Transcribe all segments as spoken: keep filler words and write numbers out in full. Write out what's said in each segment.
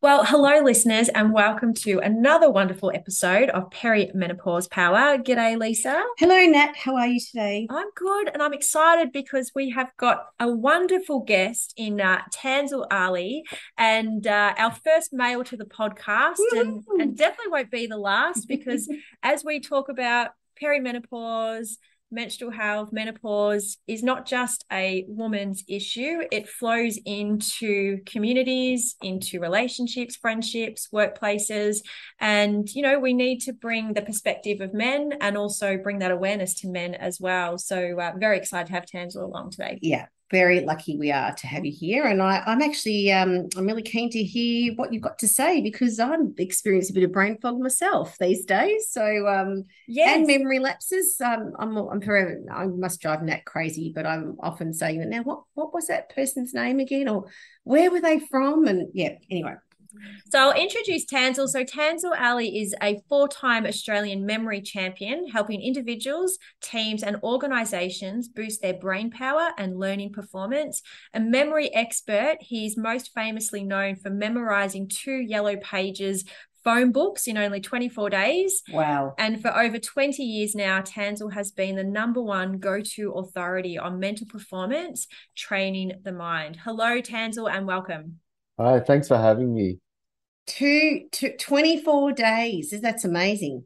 Well, hello, listeners, and welcome to another wonderful episode of Perimenopause Power. G'day, Lisa. Hello, Nat. How are you today? I'm good, and I'm excited because we have got a wonderful guest in uh, Tansel Ali, and uh, our first male to the podcast, and, and definitely won't be the last because as we talk about perimenopause, menstrual health, menopause is not just a woman's issue. It flows into communities, into relationships, friendships, workplaces. And, you know, we need to bring the perspective of men and also bring that awareness to men as well. So uh, very excited to have Tansel along today. Yeah, very lucky we are to have you here. And I, I'm actually, um, I'm really keen to hear what you've got to say because I'm experiencing a bit of brain fog myself these days. So, um, yes. And memory lapses. Um, I'm, I'm forever, I must drive Nat crazy, but I'm often saying that now, what, what was that person's name again? Or where were they from? And yeah, anyway. So I'll introduce Tansel. So Tansel Ali is a four-time Australian memory champion, helping individuals, teams and organisations boost their brain power and learning performance. A memory expert, he is most famously known for memorising two yellow pages phone books in only twenty-four days. Wow. And for over twenty years now, Tansel has been the number one go-to authority on mental performance, training the mind. Hello, Tansel, and welcome. Hi, thanks for having me. Two, two, twenty-four days. That's amazing.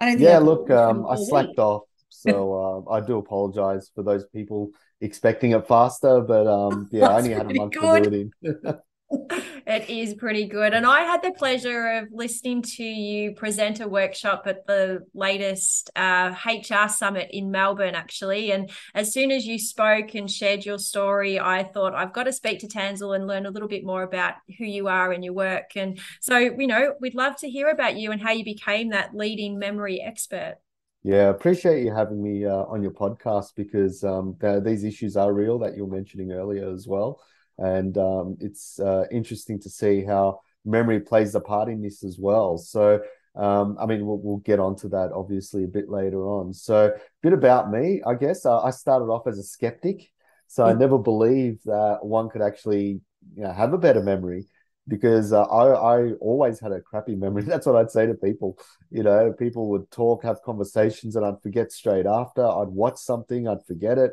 I don't think yeah, look, um, I slacked off, so um, I do apologise for those people expecting it faster, but um, yeah, I only had a month to do it in. It is pretty good. And I had the pleasure of listening to you present a workshop at the latest uh, H R Summit in Melbourne, actually. And as soon as you spoke and shared your story, I thought, I've got to speak to Tansel and learn a little bit more about who you are and your work. And so, you know, we'd love to hear about you and how you became that leading memory expert. Yeah, appreciate you having me uh, on your podcast because um, th- these issues are real that you were mentioning earlier as well. And um, it's uh, interesting to see how memory plays a part in this as well. So, um, I mean, we'll, we'll get onto that obviously a bit later on. So a bit about me, I guess. Uh, I started off as a skeptic. So I never believed that one could actually, you know, have a better memory because uh, I, I always had a crappy memory. That's what I'd say to people. You know, people would talk, have conversations, and I'd forget straight after. I'd watch something, I'd forget it.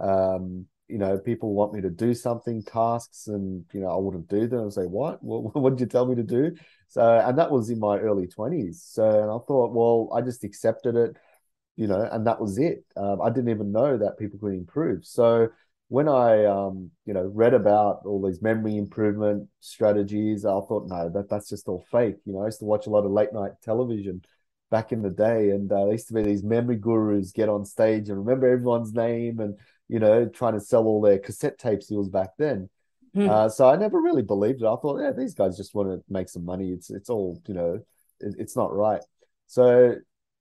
Um You know, people want me to do something, tasks, and, you know, I wouldn't do them. I'd say, what? what? What did you tell me to do? So, and that was in my early twenties. So, and I thought, well, I just accepted it, you know, and that was it. Um, I didn't even know that people could improve. So when I, um, you know, read about all these memory improvement strategies, I thought, no, that that's just all fake. You know, I used to watch a lot of late night television back in the day, and uh, there used to be these memory gurus get on stage and remember everyone's name and, you know, trying to sell all their cassette tape deals back then. Mm. Uh, so I never really believed it. I thought, yeah, these guys just want to make some money. It's it's all, you know, it, it's not right. So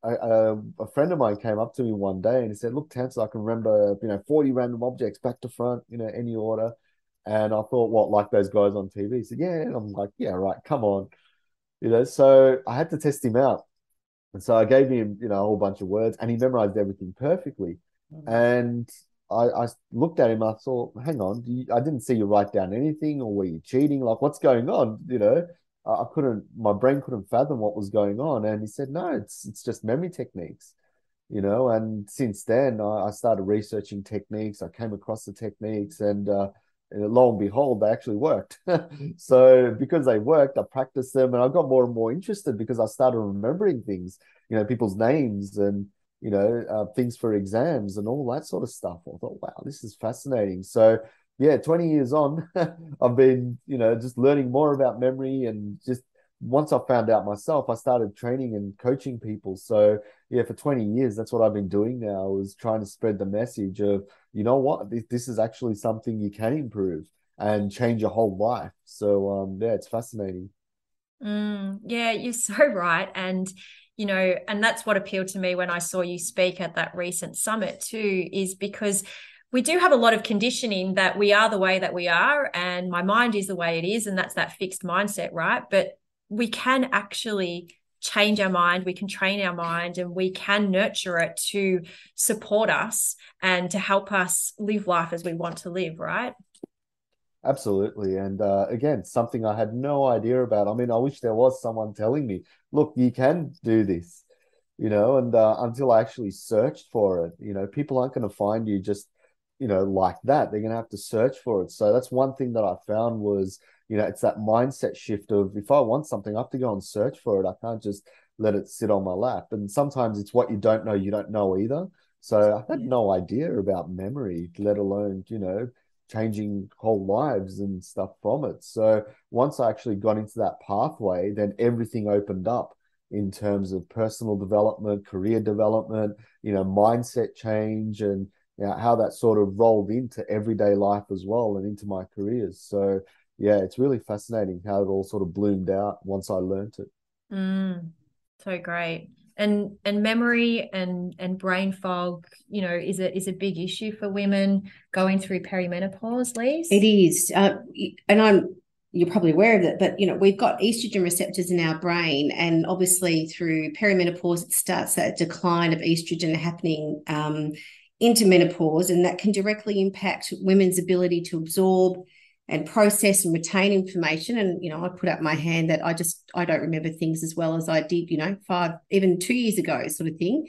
I, uh, a friend of mine came up to me one day and he said, look, Tansel, I can remember, you know, forty random objects back to front, you know, any order. And I thought, what, like those guys on T V? He said, yeah. And I'm like, yeah, right, come on. You know, so I had to test him out. And so I gave him, you know, a whole bunch of words and he memorized everything perfectly. Mm. And I, I looked at him, I thought, hang on, do you, I didn't see you write down anything, or were you cheating? Like, what's going on? You know, I, I couldn't, my brain couldn't fathom what was going on. And he said, no, it's it's just memory techniques, you know. And since then, I, I started researching techniques. I came across the techniques and, uh, and lo and behold, they actually worked. So because they worked, I practiced them and I got more and more interested because I started remembering things, you know, people's names and, you know, uh, things for exams and all that sort of stuff. I thought, wow, this is fascinating. So, yeah, twenty years on, I've been, you know, just learning more about memory. And just once I found out myself, I started training and coaching people. So, yeah, for twenty years, that's what I've been doing now, is trying to spread the message of, you know what, this, this is actually something you can improve and change your whole life. So, um, yeah, it's fascinating. Mm, yeah, you're so right. And you know, and that's what appealed to me when I saw you speak at that recent summit too, is because we do have a lot of conditioning that we are the way that we are and my mind is the way it is, and that's that fixed mindset, right? But we can actually change our mind, we can train our mind, and we can nurture it to support us and to help us live life as we want to live, right? Absolutely. And uh, again, something I had no idea about. I mean, I wish there was someone telling me, look, you can do this, you know, and uh, until I actually searched for it, you know, people aren't going to find you just, you know, like that. They're going to have to search for it. So that's one thing that I found was, you know, it's that mindset shift of if I want something, I have to go and search for it. I can't just let it sit on my lap. And sometimes it's what you don't know, you don't know either. So I had no idea about memory, let alone, you know, changing whole lives and stuff from it. So once I actually got into that pathway, then everything opened up in terms of personal development, career development, you know, mindset change, and you know, how that sort of rolled into everyday life as well and into my careers. So yeah, it's really fascinating how it all sort of bloomed out once I learnt it. Mm, so great. And and memory and, and brain fog, you know, is a, is a big issue for women going through perimenopause, Lise? It is. Uh, and I'm you're probably aware of that, but, you know, we've got estrogen receptors in our brain, and obviously through perimenopause, it starts that decline of estrogen happening um, into menopause, and that can directly impact women's ability to absorb and process and retain information. And, you know, I put up my hand that I just, I don't remember things as well as I did, you know, five, even two years ago sort of thing.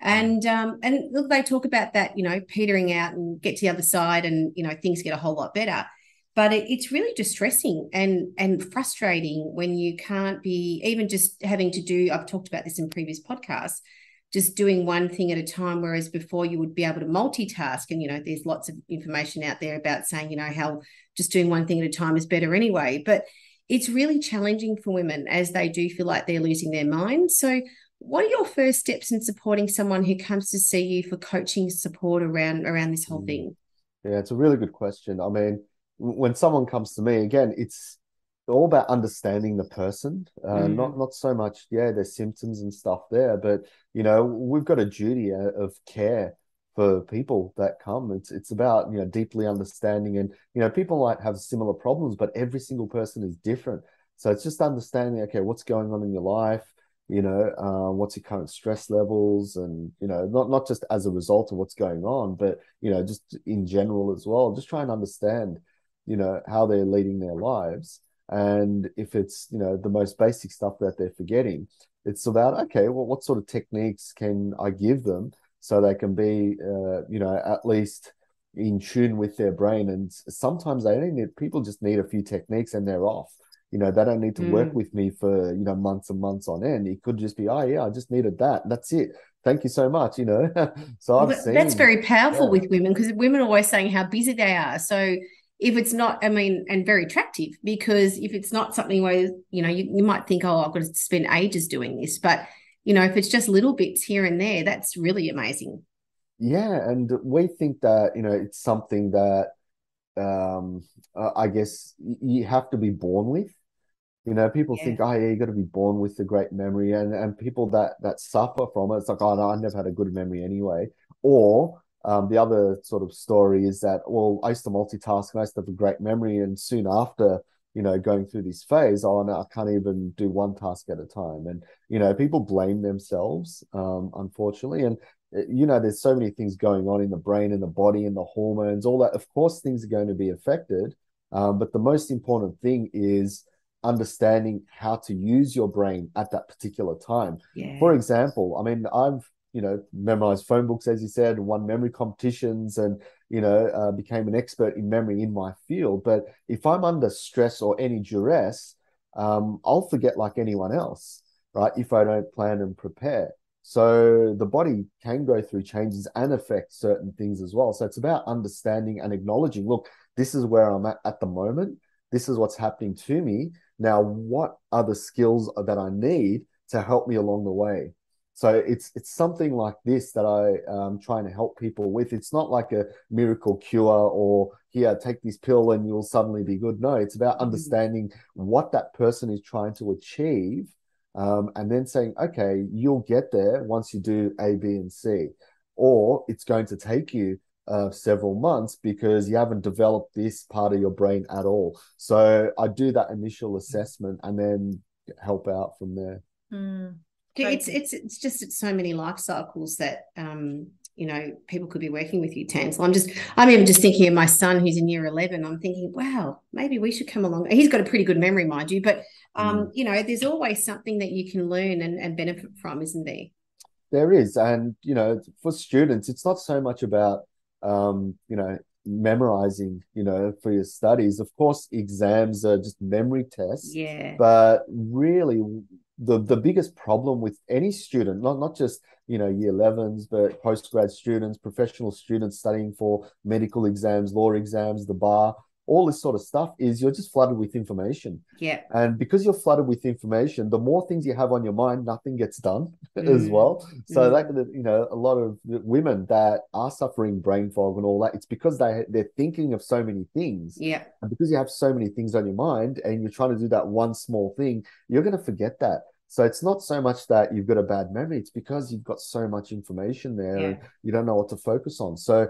And, um, and look, they talk about that, you know, petering out and get to the other side and, you know, things get a whole lot better. But it, it's really distressing and, and frustrating when you can't be, even just having to do, I've talked about this in previous podcasts, just doing one thing at a time, whereas before you would be able to multitask. And, you know, there's lots of information out there about saying, you know, how just doing one thing at a time is better anyway. But it's really challenging for women as they do feel like they're losing their mind. So what are your first steps in supporting someone who comes to see you for coaching support around, around this whole thing? Yeah, it's a really good question. I mean, when someone comes to me, again, it's all about understanding the person, uh, mm. not not so much, yeah, their symptoms and stuff there, but, you know, we've got a duty of care for people that come. It's it's about, you know, deeply understanding, and, you know, people might have similar problems, but every single person is different. So it's just understanding, okay, what's going on in your life, you know, uh, what's your current stress levels, and, you know, not, not just as a result of what's going on, but, you know, just in general as well, just try and understand, you know, how they're leading their lives. And if it's, you know, the most basic stuff that they're forgetting, it's about, okay, well, what sort of techniques can I give them so they can be, uh, you know, at least in tune with their brain? And sometimes they don't need, people just need a few techniques and they're off. You know, they don't need to mm. work with me for, you know, months and months on end. It could just be, oh, yeah, I just needed that. That's it. Thank you so much, you know. So I've well, seen. That's very powerful yeah. with women, because women are always saying how busy they are. So if it's not, I mean, and very attractive, because if it's not something where, you know, you, you might think, oh, I've got to spend ages doing this. But, you know, if it's just little bits here and there, that's really amazing. Yeah. And we think that, you know, it's something that um, I guess you have to be born with. You know, people yeah. think, oh, yeah, you got to be born with a great memory. And, and people that, that suffer from it, it's like, oh, no, I never had a good memory anyway. Or, Um, the other sort of story is that, well, I used to multitask and I used to have a great memory, and soon after, you know, going through this phase, oh, no, I can't even do one task at a time. And, you know, people blame themselves, um, unfortunately. And, you know, there's so many things going on in the brain and the body and the hormones, all that. Of course, things are going to be affected. Um, but the most important thing is understanding how to use your brain at that particular time. Yeah. For example, I mean, I've, you know, memorized phone books, as you said, won memory competitions, and, you know, uh, became an expert in memory in my field. But if I'm under stress or any duress, um, I'll forget like anyone else, right, if I don't plan and prepare. So the body can go through changes and affect certain things as well. So it's about understanding and acknowledging, look, this is where I'm at at the moment. This is what's happening to me. Now, what are the skills that I need to help me along the way? So it's it's something like this that I, um, trying to help people with. It's not like a miracle cure or here, take this pill and you'll suddenly be good. No, it's about understanding what that person is trying to achieve um, and then saying, okay, you'll get there once you do A, B, and C, or it's going to take you uh, several months because you haven't developed this part of your brain at all. So I do that initial assessment and then help out from there. Mm. It's it's it's just it's so many life cycles that um you know people could be working with you, Tansel. I'm just I'm even just thinking of my son who's in year eleven. I'm thinking, wow, maybe we should come along. He's got a pretty good memory, mind you, but um mm. you know, there's always something that you can learn and, and benefit from, isn't there? There is, and you know, for students, it's not so much about um you know memorizing you know for your studies. Of course, exams are just memory tests. Yeah, but really. The, the biggest problem with any student, not, not just, you know, year elevens, but postgrad students, professional students studying for medical exams, law exams, the bar, all this sort of stuff, is you're just flooded with information. Yeah. And because you're flooded with information, the more things you have on your mind, nothing gets done mm. as well. So mm. that, you know, a lot of women that are suffering brain fog and all that, it's because they, they're thinking of so many things. Yeah. And because you have so many things on your mind and you're trying to do that one small thing, you're going to forget that. So it's not so much that you've got a bad memory, it's because you've got so much information there yeah. and you don't know what to focus on. So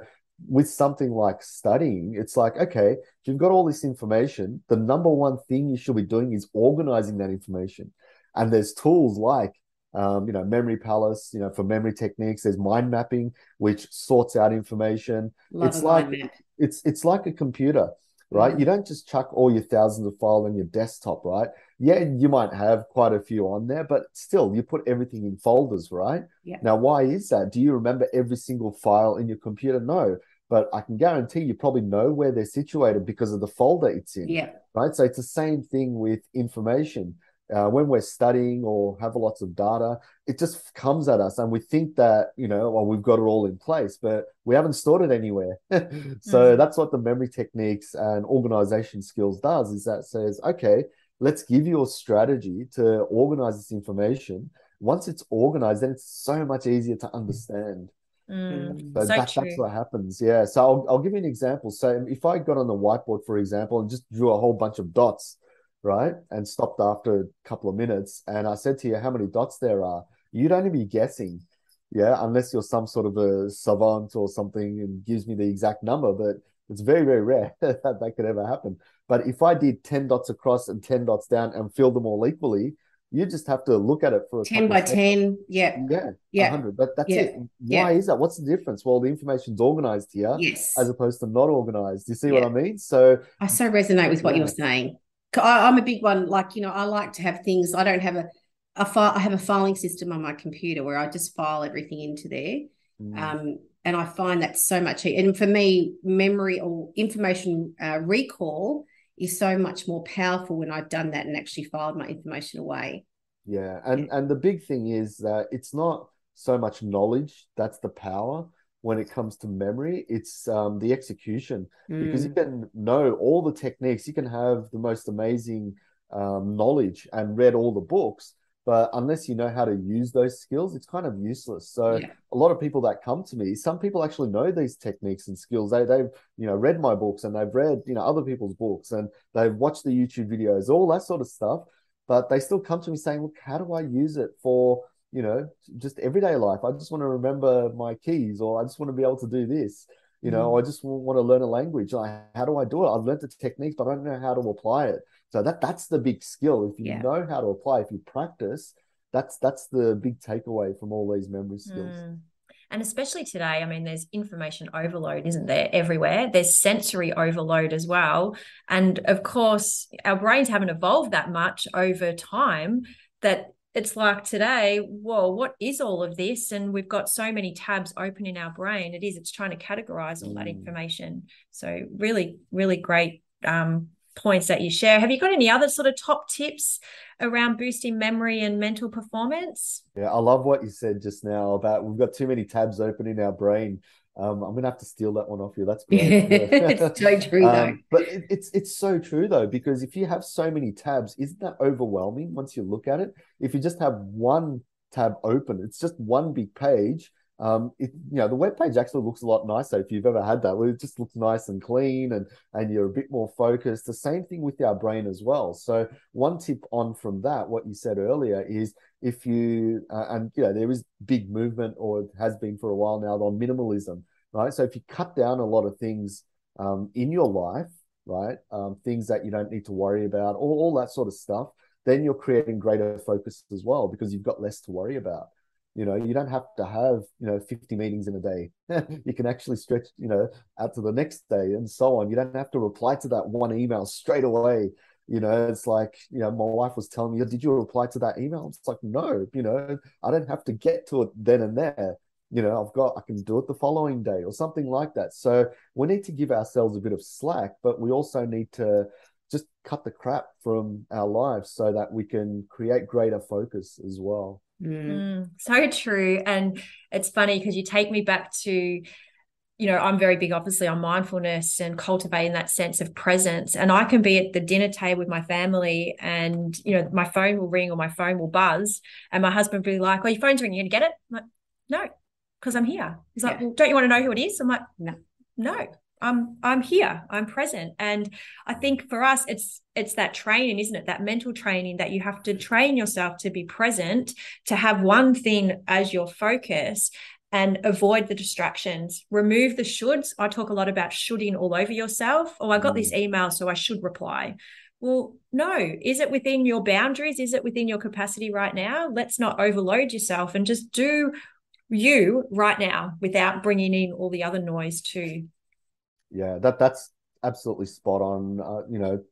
with something like studying, it's like, okay, you've got all this information. The number one thing you should be doing is organizing that information. And there's tools like, um, you know, Memory Palace, you know, for memory techniques. There's mind mapping, which sorts out information. Love it's like it's it's like a computer. Right? You don't just chuck all your thousands of files on your desktop, right? Yeah, you might have quite a few on there, but still, you put everything in folders, right? Yeah. Now, why is that? Do you remember every single file in your computer? No, but I can guarantee you probably know where they're situated because of the folder it's in, yeah. right? So it's the same thing with information. Uh, when we're studying or have lots of data, it just comes at us and we think that, you know, well, we've got it all in place, but we haven't stored it anywhere. So mm-hmm. that's what the memory techniques and organization skills does, is that says, okay, let's give you a strategy to organize this information. Once it's organized, then it's so much easier to understand. Mm, so so that, that's what happens. Yeah. So I'll, I'll give you an example. So if I got on the whiteboard, for example, and just drew a whole bunch of dots, right, and stopped after a couple of minutes, and I said to you how many dots there are, you'd only be guessing, yeah, unless you're some sort of a savant or something and gives me the exact number, but it's very, very rare that that could ever happen. But if I did ten dots across and ten dots down and filled them all equally, you just have to look at it for a ten by ten, yeah, yeah, yeah, one hundred. But that's yeah. it. Why yeah. is that? What's the difference? Well, the information's organized here, yes, as opposed to not organized. You see yeah. what I mean? So I so resonate with what yeah. you're saying. I, I'm a big one. Like, you know, I like to have things. I don't have a, a file. I have a filing system on my computer where I just file everything into there. Mm. Um, and I find that so much. And for me, memory or information uh, recall is so much more powerful when I've done that and actually filed my information away. Yeah. And, and the big thing is that it's not so much knowledge. That's the power. When it comes to memory, it's um, the execution, mm. because you can know all the techniques, you can have the most amazing um, knowledge and read all the books, but unless you know how to use those skills, it's kind of useless. So yeah. a lot of people that come to me, some people actually know these techniques and skills. They, they've you know read my books and they've read you know other people's books and they've watched the YouTube videos, all that sort of stuff, but they still come to me saying, look, how do I use it for you know, just everyday life? I just want to remember my keys, or I just want to be able to do this, you know, mm. I just want to learn a language. I, how do I do it? I've learned the techniques, but I don't know how to apply it. So that that's the big skill. If you yeah. know how to apply, if you practice, that's, that's the big takeaway from all these memory skills. Mm. And especially today, I mean, there's information overload, isn't there, everywhere? There's sensory overload as well. And of course, our brains haven't evolved that much over time that it's like today, whoa, what is all of this? And we've got so many tabs open in our brain. It is, it's trying to categorize all that information. So really, really great um, points that you share. Have you got any other sort of top tips around boosting memory and mental performance? Yeah, I love what you said just now about we've got too many tabs open in our brain. Um, I'm going to have to steal that one off you. That's great. It's so true, though. Um, but it, it's it's so true, though, because if you have so many tabs, isn't that overwhelming once you look at it? If you just have one tab open, it's just one big page, Um, it, you know, the web page actually looks a lot nicer if you've ever had that. It just looks nice and clean, and and you're a bit more focused. The same thing with our brain as well. So one tip on from that, what you said earlier, is if you uh, and you know there is big movement, or it has been for a while now, on minimalism, right? So if you cut down a lot of things um, in your life, right, um, things that you don't need to worry about, all, all that sort of stuff, then you're creating greater focus as well, because you've got less to worry about. You know, you don't have to have, you know, fifty meetings in a day. You can actually stretch, you know, out to the next day and so on. You don't have to reply to that one email straight away. You know, it's like, you know, my wife was telling me, did you reply to that email? It's like, no, you know, I don't have to get to it then and there. You know, I've got, I can do it the following day or something like that. So we need to give ourselves a bit of slack, but we also need to just cut the crap from our lives so that we can create greater focus as well. Mm. So true. And it's funny because you take me back to, you know, I'm very big obviously on mindfulness and cultivating that sense of presence. And I can be at the dinner table with my family and, you know, my phone will ring or my phone will buzz and my husband will be like, oh, your phone's ringing, you gonna get it? I'm like, no, because I'm here. He's like, yeah. Well, don't you want to know who it is? I'm like, no, no. I'm I'm here, I'm present. And I think for us, it's it's that training, isn't it? That mental training that you have to train yourself to be present, to have one thing as your focus and avoid the distractions. Remove the shoulds. I talk a lot about shoulding all over yourself. Oh, I got this email, so I should reply. Well, no. Is it within your boundaries? Is it within your capacity right now? Let's not overload yourself and just do you right now without bringing in all the other noise too. Yeah, that that's absolutely spot on. Uh, you know,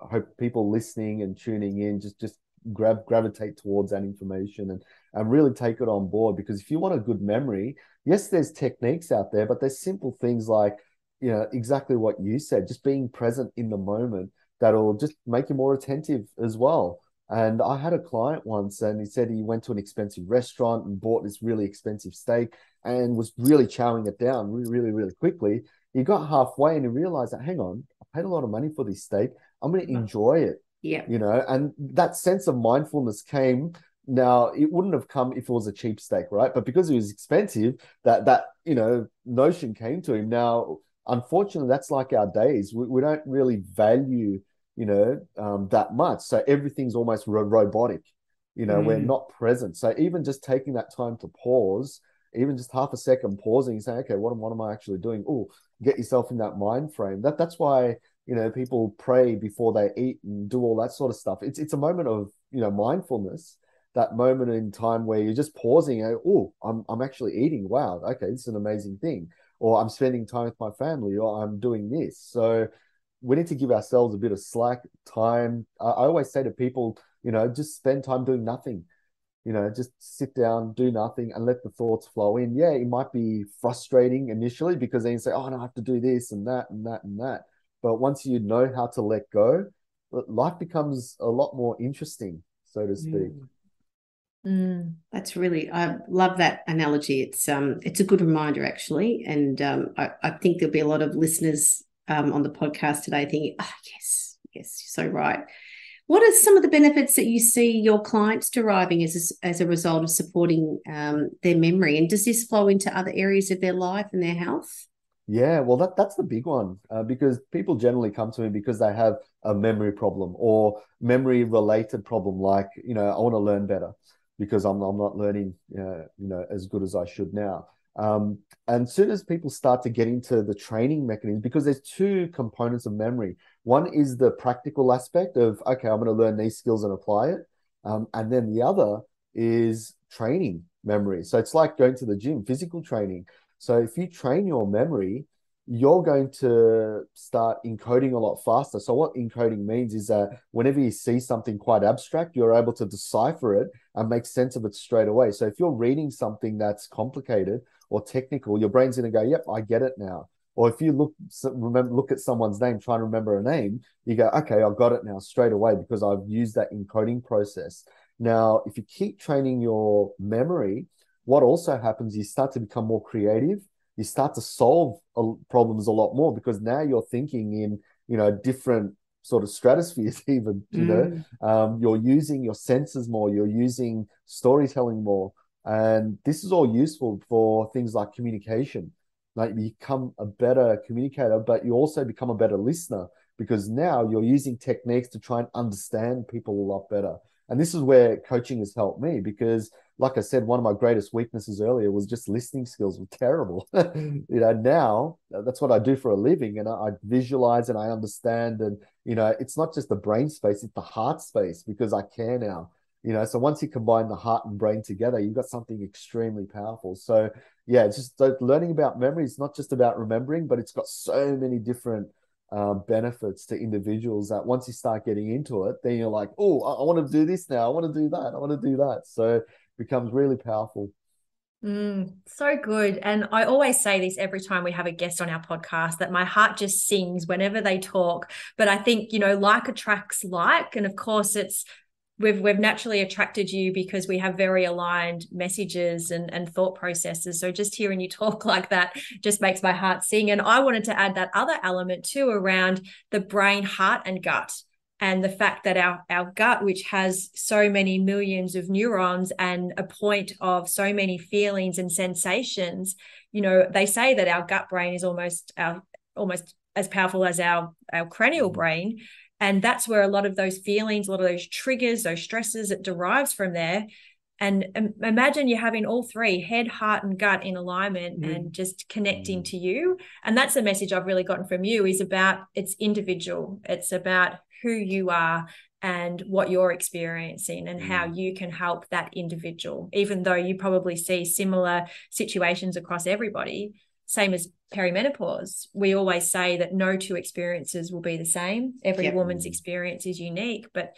I hope people listening and tuning in just just grab gravitate towards that information and and really take it on board, because if you want a good memory, yes, there's techniques out there, but there's simple things like, you know, exactly what you said, just being present in the moment that'll just make you more attentive as well. And I had a client once, and he said he went to an expensive restaurant and bought this really expensive steak and was really chowing it down really, really, really quickly. He got halfway and he realized that, hang on, I paid a lot of money for this steak. I'm going to enjoy it. Yeah. You know, and that sense of mindfulness came. Now, it wouldn't have come if it was a cheap steak, right? But because it was expensive, that, that, you know, notion came to him. Now, unfortunately, that's like our days. We, we don't really value, you know, um, that much. So everything's almost ro- robotic. You know, mm. we're not present. So even just taking that time to pause, even just half a second pausing and saying, okay, what, what am I actually doing? Oh, get yourself in that mind frame. That that's why, you know, people pray before they eat and do all that sort of stuff. It's it's a moment of, you know, mindfulness, that moment in time where you're just pausing and, oh, I'm I'm actually eating. Wow, okay, this is an amazing thing. Or I'm spending time with my family, or I'm doing this. So we need to give ourselves a bit of slack time. I, I always say to people, you know, just spend time doing nothing. You know, just sit down, do nothing, and let the thoughts flow in. Yeah, it might be frustrating initially, because then you say, oh, no, I have to do this and that and that and that. But once you know how to let go, life becomes a lot more interesting, so to speak. Mm, that's really, I love that analogy. It's um, it's a good reminder, actually. And um, I, I think there'll be a lot of listeners um, on the podcast today thinking, oh, yes, yes, you're so right. What are some of the benefits that you see your clients deriving as a, as a result of supporting um, their memory? And does this flow into other areas of their life and their health? Yeah, well, that that's the big one uh, because people generally come to me because they have a memory problem or memory-related problem, like, you know, I want to learn better because I'm, I'm not learning, uh, you know, as good as I should now. Um, and as soon as people start to get into the training mechanism, because there's two components of memory. One is the practical aspect of, okay, I'm going to learn these skills and apply it. Um, and then the other is training memory. So it's like going to the gym, physical training. So if you train your memory, you're going to start encoding a lot faster. So what encoding means is that whenever you see something quite abstract, you're able to decipher it and make sense of it straight away. So if you're reading something that's complicated or technical, your brain's going to go, yep, I get it now. Or if you look remember, look at someone's name, try and remember a name, you go, okay, I've got it now straight away because I've used that encoding process. Now, if you keep training your memory, what also happens, you start to become more creative. You start to solve problems a lot more because now you're thinking in, you know, different sort of stratospheres even, you mm. know. Um, you're using your senses more. You're using storytelling more. And this is all useful for things like communication. Like you become a better communicator, but you also become a better listener, because now you're using techniques to try and understand people a lot better. And this is where coaching has helped me, because like I said, one of my greatest weaknesses earlier was just listening skills were terrible. you know, now that's what I do for a living, and I, I visualize and I understand. And, you know, it's not just the brain space, it's the heart space, because I care now. You know, so once you combine the heart and brain together, you've got something extremely powerful. So yeah, it's just like learning about memory. It's not just about remembering, but it's got so many different uh, benefits to individuals that once you start getting into it, then you're like, oh, I, I want to do this now. I want to do that. I want to do that. So it becomes really powerful. Mm, so good. And I always say this every time we have a guest on our podcast, that my heart just sings whenever they talk. But I think, you know, like attracts like, and of course it's, We've we've naturally attracted you because we have very aligned messages and, and thought processes. So just hearing you talk like that just makes my heart sing. And I wanted to add that other element too around the brain, heart, and gut, and the fact that our, our gut, which has so many millions of neurons and a point of so many feelings and sensations, you know, they say that our gut brain is almost our almost as powerful as our, our cranial brain. And that's where a lot of those feelings, a lot of those triggers, those stresses, it derives from there. And um, imagine you're having all three, head, heart, and gut in alignment mm. and just connecting mm. to you. And that's the message I've really gotten from you, is about it's individual. It's about who you are and what you're experiencing and mm. how you can help that individual, even though you probably see similar situations across everybody. Same as perimenopause. We always say that no two experiences will be the same. Every yeah. woman's experience is unique. But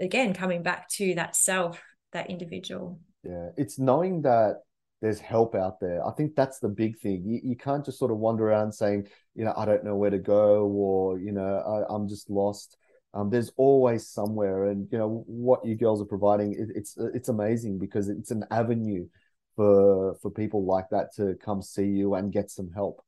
again, coming back to that self, that individual. Yeah, it's knowing that there's help out there. I think that's the big thing. You, you can't just sort of wander around saying, you know, I don't know where to go, or, you know, I, I'm just lost. Um, there's always somewhere. And, you know, what you girls are providing, it, it's it's amazing, because it's an avenue for for people like that to come see you and get some help,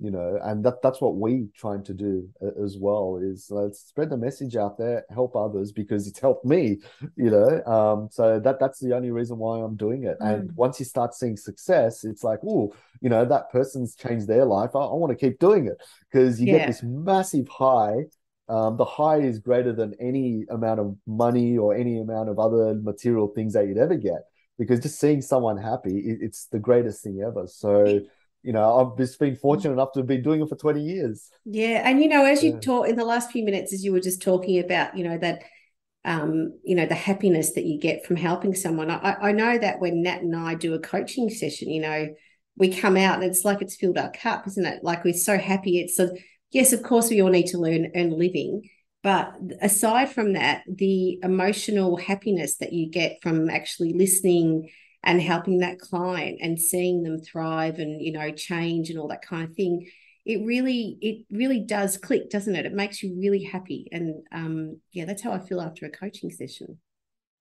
you know. And that that's what we're trying to do as well, is let's spread the message out there, help others, because it's helped me, you know. Um, so that that's the only reason why I'm doing it. Mm. And once you start seeing success, it's like, oh, you know, that person's changed their life. I, I want to keep doing it, because you yeah. get this massive high. Um, the high is greater than any amount of money or any amount of other material things that you'd ever get. Because just seeing someone happy, it's the greatest thing ever. So, you know, I've just been fortunate enough to have been doing it for twenty years. Yeah. And, you know, as you yeah. talk in the last few minutes, as you were just talking about, you know, that, um, you know, the happiness that you get from helping someone. I, I know that when Nat and I do a coaching session, you know, we come out and it's like it's filled our cup, isn't it? Like we're so happy. It's so, yes, of course, we all need to learn, earn a living. But aside from that, the emotional happiness that you get from actually listening and helping that client and seeing them thrive and, you know, change and all that kind of thing, it really, it really does click, doesn't it? It makes you really happy. And, um, yeah, that's how I feel after a coaching session.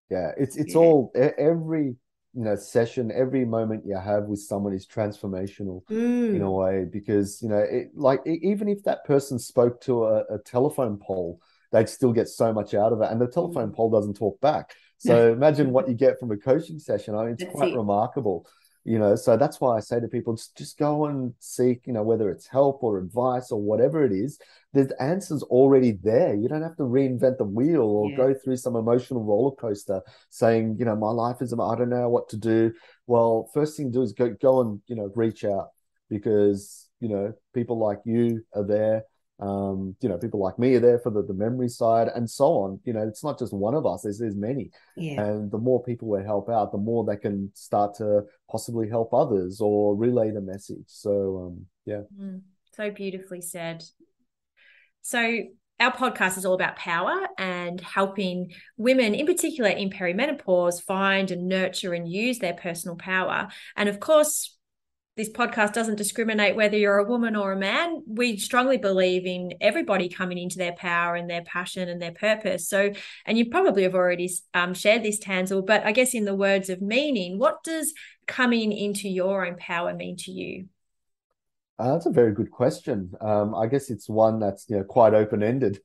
Yeah, it's it's yeah. all, every, you know, session, every moment you have with someone is transformational mm. in a way, because, you know, it, like even if that person spoke to a, a telephone poll, they'd still get so much out of it. And the telephone poll doesn't talk back. So imagine what you get from a coaching session. I mean, it's that's quite it. remarkable, you know. So that's why I say to people, just, just go and seek, you know, whether it's help or advice or whatever it is, the answer's already there. You don't have to reinvent the wheel or yeah. go through some emotional roller coaster saying, you know, my life is, I don't know what to do. Well, first thing to do is go, go and, you know, reach out, because, you know, people like you are there. Um, you know, people like me are there for the, the memory side and so on. You know, it's not just one of us, there's, there's many. Yeah. And the more people we help out, the more they can start to possibly help others or relay the message. So, um, yeah. Mm, so beautifully said. So our podcast is all about power and helping women, in particular in perimenopause, find and nurture and use their personal power. And of course, this podcast doesn't discriminate whether you're a woman or a man. We strongly believe in everybody coming into their power and their passion and their purpose. So, and you probably have already um, shared this, Tansel, but I guess in the words of meaning, what does coming into your own power mean to you? Uh, that's a very good question. Um, I guess it's one that's you know quite open-ended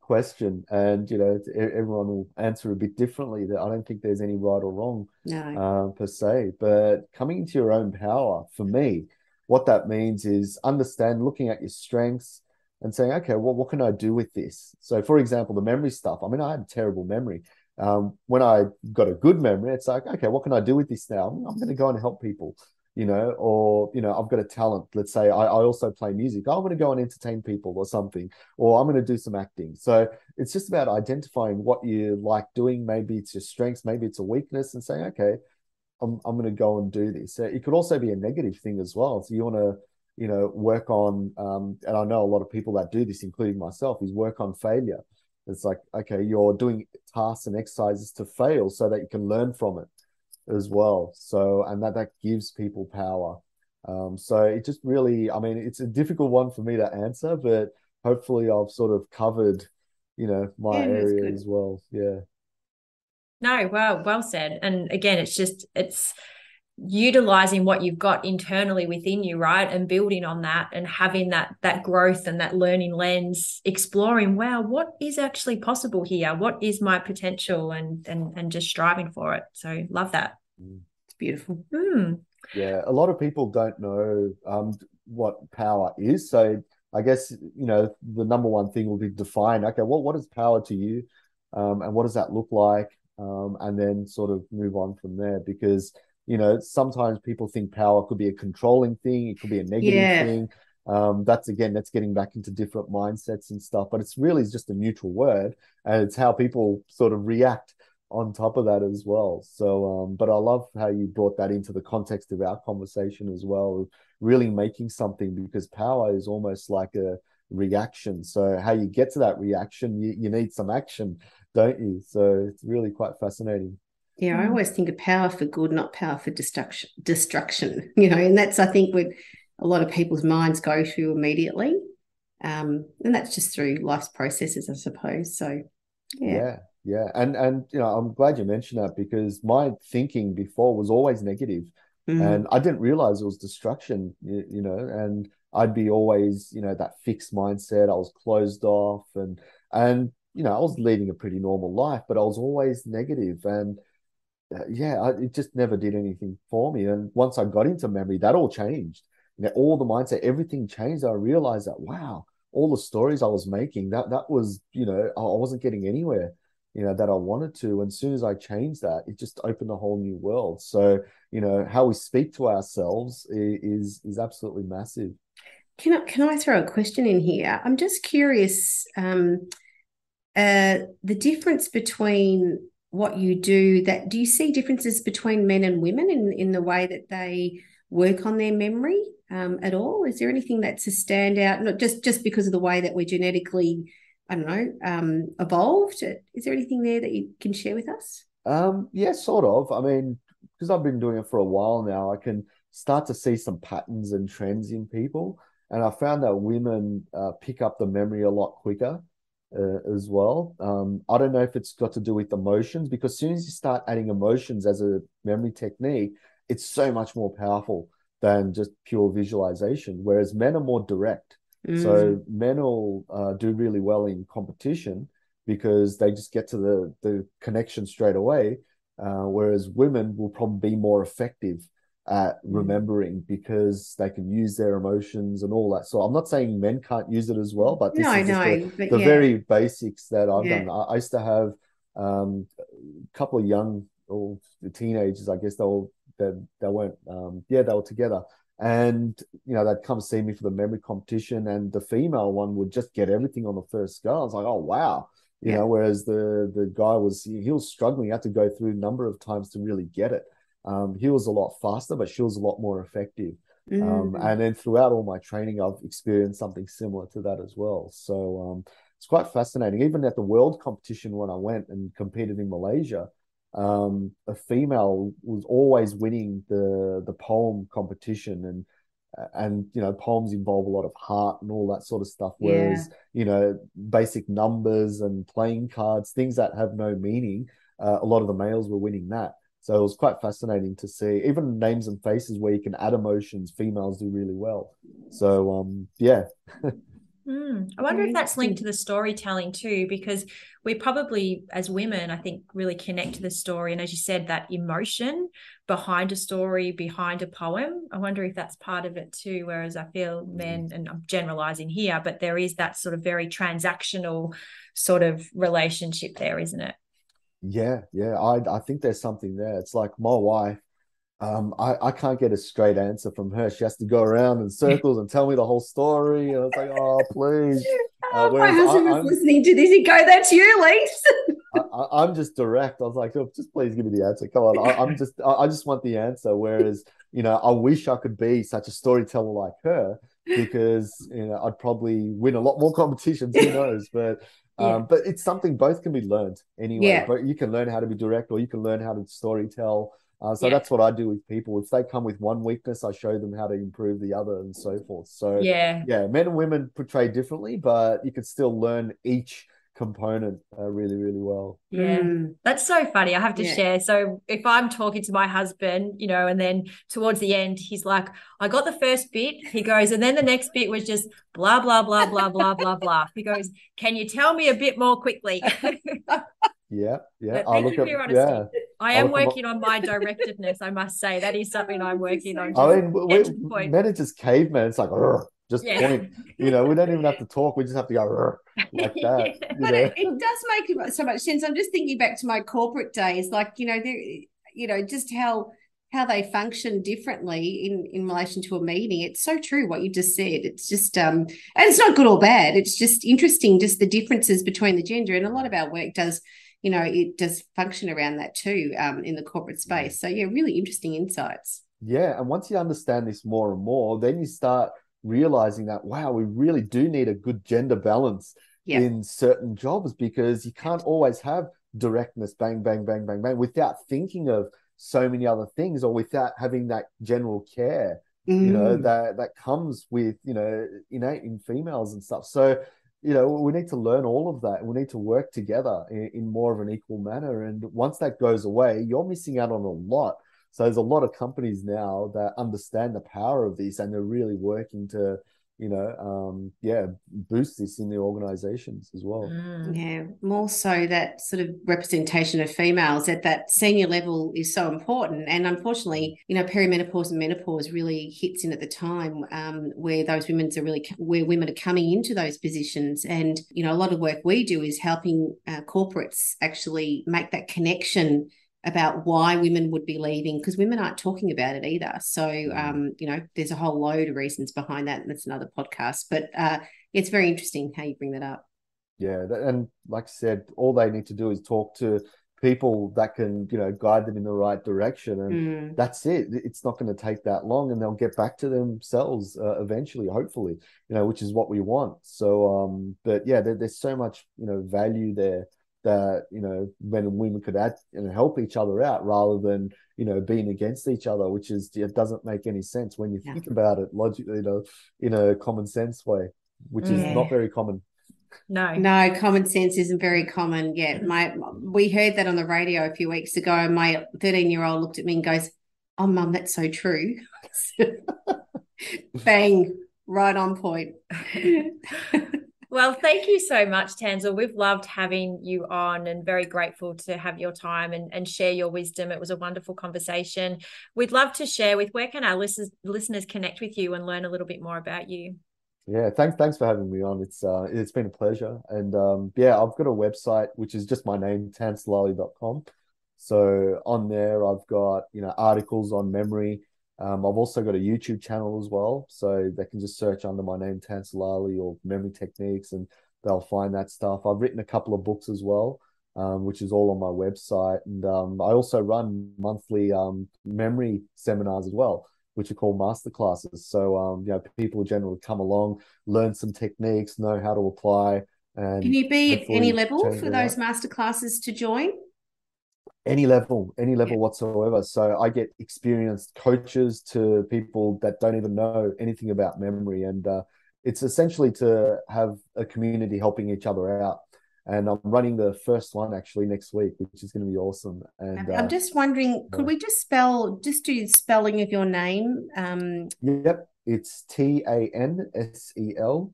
question, and you know everyone will answer a bit differently. That I don't think there's any right or wrong no. uh, per se. But coming into your own power, for me, what that means is understand, looking at your strengths, and saying, okay, well, what can I do with this? So, for example, the memory stuff. I mean, I had terrible memory. Um, when I got a good memory, it's like, okay, what can I do with this now? I'm going to go and help people. You know, or, you know, I've got a talent. Let's say I, I also play music. I'm going to go and entertain people or something, or I'm going to do some acting. So it's just about identifying what you like doing. Maybe it's your strengths, maybe it's a weakness, and saying, okay, I'm, I'm going to go and do this. So it could also be a negative thing as well. So you want to, you know, work on, um, and I know a lot of people that do this, including myself, is work on failure. It's like, okay, you're doing tasks and exercises to fail so that you can learn from it as well. So, and that, that gives people power. Um, so it just really, I mean, it's a difficult one for me to answer, but hopefully I've sort of covered, you know, my yeah, area as well. Yeah. No, well, well said. And again, it's just, it's utilizing what you've got internally within you, right? And building on that and having that, that growth and that learning lens, exploring, wow, what is actually possible here? What is my potential? And, and, and just striving for it. So love that. Mm. It's beautiful. Mm. Yeah. A lot of people don't know um, what power is. So I guess, you know, the number one thing will be define, okay, well, what is power to you? Um, and what does that look like? Um, and then sort of move on from there, because you know, sometimes people think power could be a controlling thing. It could be a negative yeah. thing. Um, that's, again, that's getting back into different mindsets and stuff. But it's really just a neutral word, and it's how people sort of react on top of that as well. So, um, but I love how you brought that into the context of our conversation as well, really making something, because power is almost like a reaction. So how you get to that reaction, you, you need some action, don't you? So it's really quite fascinating. Yeah, I always think of power for good, not power for destruction, destruction, you know, and that's, I think, what a lot of people's minds go through immediately. Um, and that's just through life's processes, I suppose. So, yeah. Yeah, yeah. And, and you know, I'm glad you mentioned that, because my thinking before was always negative, mm-hmm. and I didn't realise it was destruction, you, you know, and I'd be always, you know, that fixed mindset. I was closed off, and, and you know, I was leading a pretty normal life, but I was always negative, and yeah, I, it just never did anything for me. And once I got into memory, that all changed. You know, all the mindset, everything changed. I realized that, wow, all the stories I was making, that that was, you know, I wasn't getting anywhere, you know, that I wanted to. And as soon as I changed that, it just opened a whole new world. So, you know, how we speak to ourselves is is absolutely massive. Can I, can I throw a question in here? I'm just curious, um, uh, the difference between what you do, that do you see differences between men and women in, in the way that they work on their memory um, at all? Is there anything that's a standout, not just, just because of the way that we're genetically, I don't know, um, evolved? Is there anything there that you can share with us? Um, yeah, sort of. I mean, because I've been doing it for a while now, I can start to see some patterns and trends in people. And I found that women uh, pick up the memory a lot quicker. Uh, as well. Um, I don't know if it's got to do with emotions, because as soon as you start adding emotions as a memory technique, it's so much more powerful than just pure visualization, whereas men are more direct. Mm. So men will uh, do really well in competition because they just get to the, the connection straight away, uh, whereas women will probably be more effective at remembering because they can use their emotions and all that. So I'm not saying men can't use it as well, but this no, is just no, the, the yeah. very basics that I've yeah. done. I used to have um, a couple of young or teenagers, I guess they were, they, they weren't, um, yeah, they were together. And, you know, they'd come see me for the memory competition, and the female one would just get everything on the first go. I was like, oh, wow. You yeah. know, whereas the, the guy was, he was struggling. He had to go through a number of times to really get it. Um, he was a lot faster, but she was a lot more effective. Mm. Um, and then throughout all my training, I've experienced something similar to that as well. So um, it's quite fascinating. Even at the world competition when I went and competed in Malaysia, um, a female was always winning the the poem competition, and and you know poems involve a lot of heart and all that sort of stuff. Whereas yeah. you know basic numbers and playing cards, things that have no meaning, uh, a lot of the males were winning that. So it was quite fascinating to see. Even names and faces where you can add emotions, females do really well. So, um, yeah. Mm. I wonder if that's linked to the storytelling too, because we probably, as women, I think really connect to the story. And as you said, that emotion behind a story, behind a poem, I wonder if that's part of it too. Whereas I feel men, and I'm generalizing here, but there is that sort of very transactional sort of relationship there, isn't it? Yeah, yeah. I, I think there's something there. It's like my wife, Um, I, I can't get a straight answer from her. She has to go around in circles and tell me the whole story. And it's like, oh, please. Uh, oh, my husband I, was I'm, listening to this. He'd go, that's you, Lee's. I, I'm just direct. I was like, oh, just please give me the answer. Come on. I, I'm just, I, I just want the answer. Whereas, you know, I wish I could be such a storyteller like her, because, you know, I'd probably win a lot more competitions. Who knows? But Yeah. Um, but it's something both can be learned anyway. Yeah. But you can learn how to be direct, or you can learn how to storytell. Uh, so yeah. That's what I do with people. If they come with one weakness, I show them how to improve the other, and so forth. So yeah, yeah men and women portray differently, but you could still learn each component uh, really, really well. Yeah, mm. That's so funny. I have to yeah. share. So if I'm talking to my husband, you know, and then towards the end, he's like, I got the first bit. He goes, and then the next bit was just blah, blah, blah, blah, blah, blah, blah. He goes, can you tell me a bit more quickly? Yeah, yeah. I look at, yeah. I am working on my directedness, I must say. That is something I'm working on. I mean, we, men are just cavemen. It's like, just yeah. point. You know, we don't even have to talk. We just have to go like that. Yeah. But it, it does make so much sense. I'm just thinking back to my corporate days, like, you know, you know, just how how they function differently in, in relation to a meeting. It's so true what you just said. It's just, um, and it's not good or bad. It's just interesting, just the differences between the gender. And a lot of our work does, you know, it does function around that too, um, in the corporate space. So, yeah, really interesting insights. Yeah, and once you understand this more and more, then you start realizing that, wow, we really do need a good gender balance yeah. in certain jobs, because you can't always have directness, bang, bang, bang, bang, bang, without thinking of so many other things, or without having that general care, mm. you know, that, that comes with, you know, innate in females and stuff. So, you know, we need to learn all of that. We need to work together in, in more of an equal manner. And once that goes away, you're missing out on a lot. So there's a lot of companies now that understand the power of this, and they're really working to, you know, um, yeah, boost this in the organizations as well. Mm. Yeah, more so that sort of representation of females at that senior level is so important. And unfortunately, you know, perimenopause and menopause really hits in at the time um, where those women are really, where women are coming into those positions. And, you know, a lot of work we do is helping uh, corporates actually make that connection about why women would be leaving, because women aren't talking about it either. So, um, you know, there's a whole load of reasons behind that, and that's another podcast. But uh, it's very interesting how you bring that up. Yeah, and like I said, all they need to do is talk to people that can, you know, guide them in the right direction, and mm. that's it. It's not going to take that long, and they'll get back to themselves uh, eventually, hopefully, you know, which is what we want. So, um, but, yeah, there, there's so much, you know, value there that, you know, men and women could add and help each other out, rather than, you know, being against each other, which is, it doesn't make any sense when you yeah. think about it logically, you know, in a common sense way, which yeah. is not very common. No, no, common sense isn't very common yet. My, we heard that on the radio a few weeks ago, and my thirteen-year-old looked at me and goes, "Oh, Mum, that's so true." Bang, right on point. Well, thank you so much, Tansel. We've loved having you on, and very grateful to have your time and, and share your wisdom. It was a wonderful conversation. We'd love to share with, where can our listeners, listeners connect with you and learn a little bit more about you? Yeah, thanks thanks for having me on. It's uh, it's been a pleasure. And, um, yeah, I've got a website, which is just my name, tansel ali dot com. So on there I've got, you know, articles on memory. Um, I've also got a YouTube channel as well, so they can just search under my name, Tansel Ali, or Memory Techniques, and they'll find that stuff. I've written a couple of books as well, um, which is all on my website. And um, I also run monthly um, memory seminars as well, which are called masterclasses. So, um, you know, people generally come along, learn some techniques, know how to apply. And can you be at any level for those masterclasses to join? Any level, any level yeah. whatsoever. So I get experienced coaches to people that don't even know anything about memory. And uh, it's essentially to have a community helping each other out. And I'm running the first one actually next week, which is going to be awesome. And I'm uh, just wondering, could yeah. we just spell, just do spelling of your name? Um, yep. It's T A N S E L,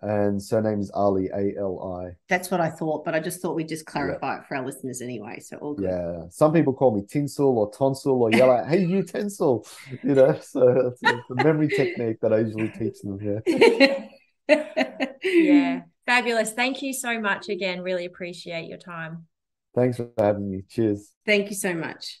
and surname is Ali, A L I. That's what I thought, but I just thought we'd just clarify yeah. it for our listeners anyway, so all good. Yeah, some people call me Tinsel or Tonsil or yell out, hey, you Tinsel, you know, so it's a memory technique that I usually teach them here. Yeah. Yeah, fabulous. Thank you so much again. Really appreciate your time. Thanks for having me. Cheers. Thank you so much.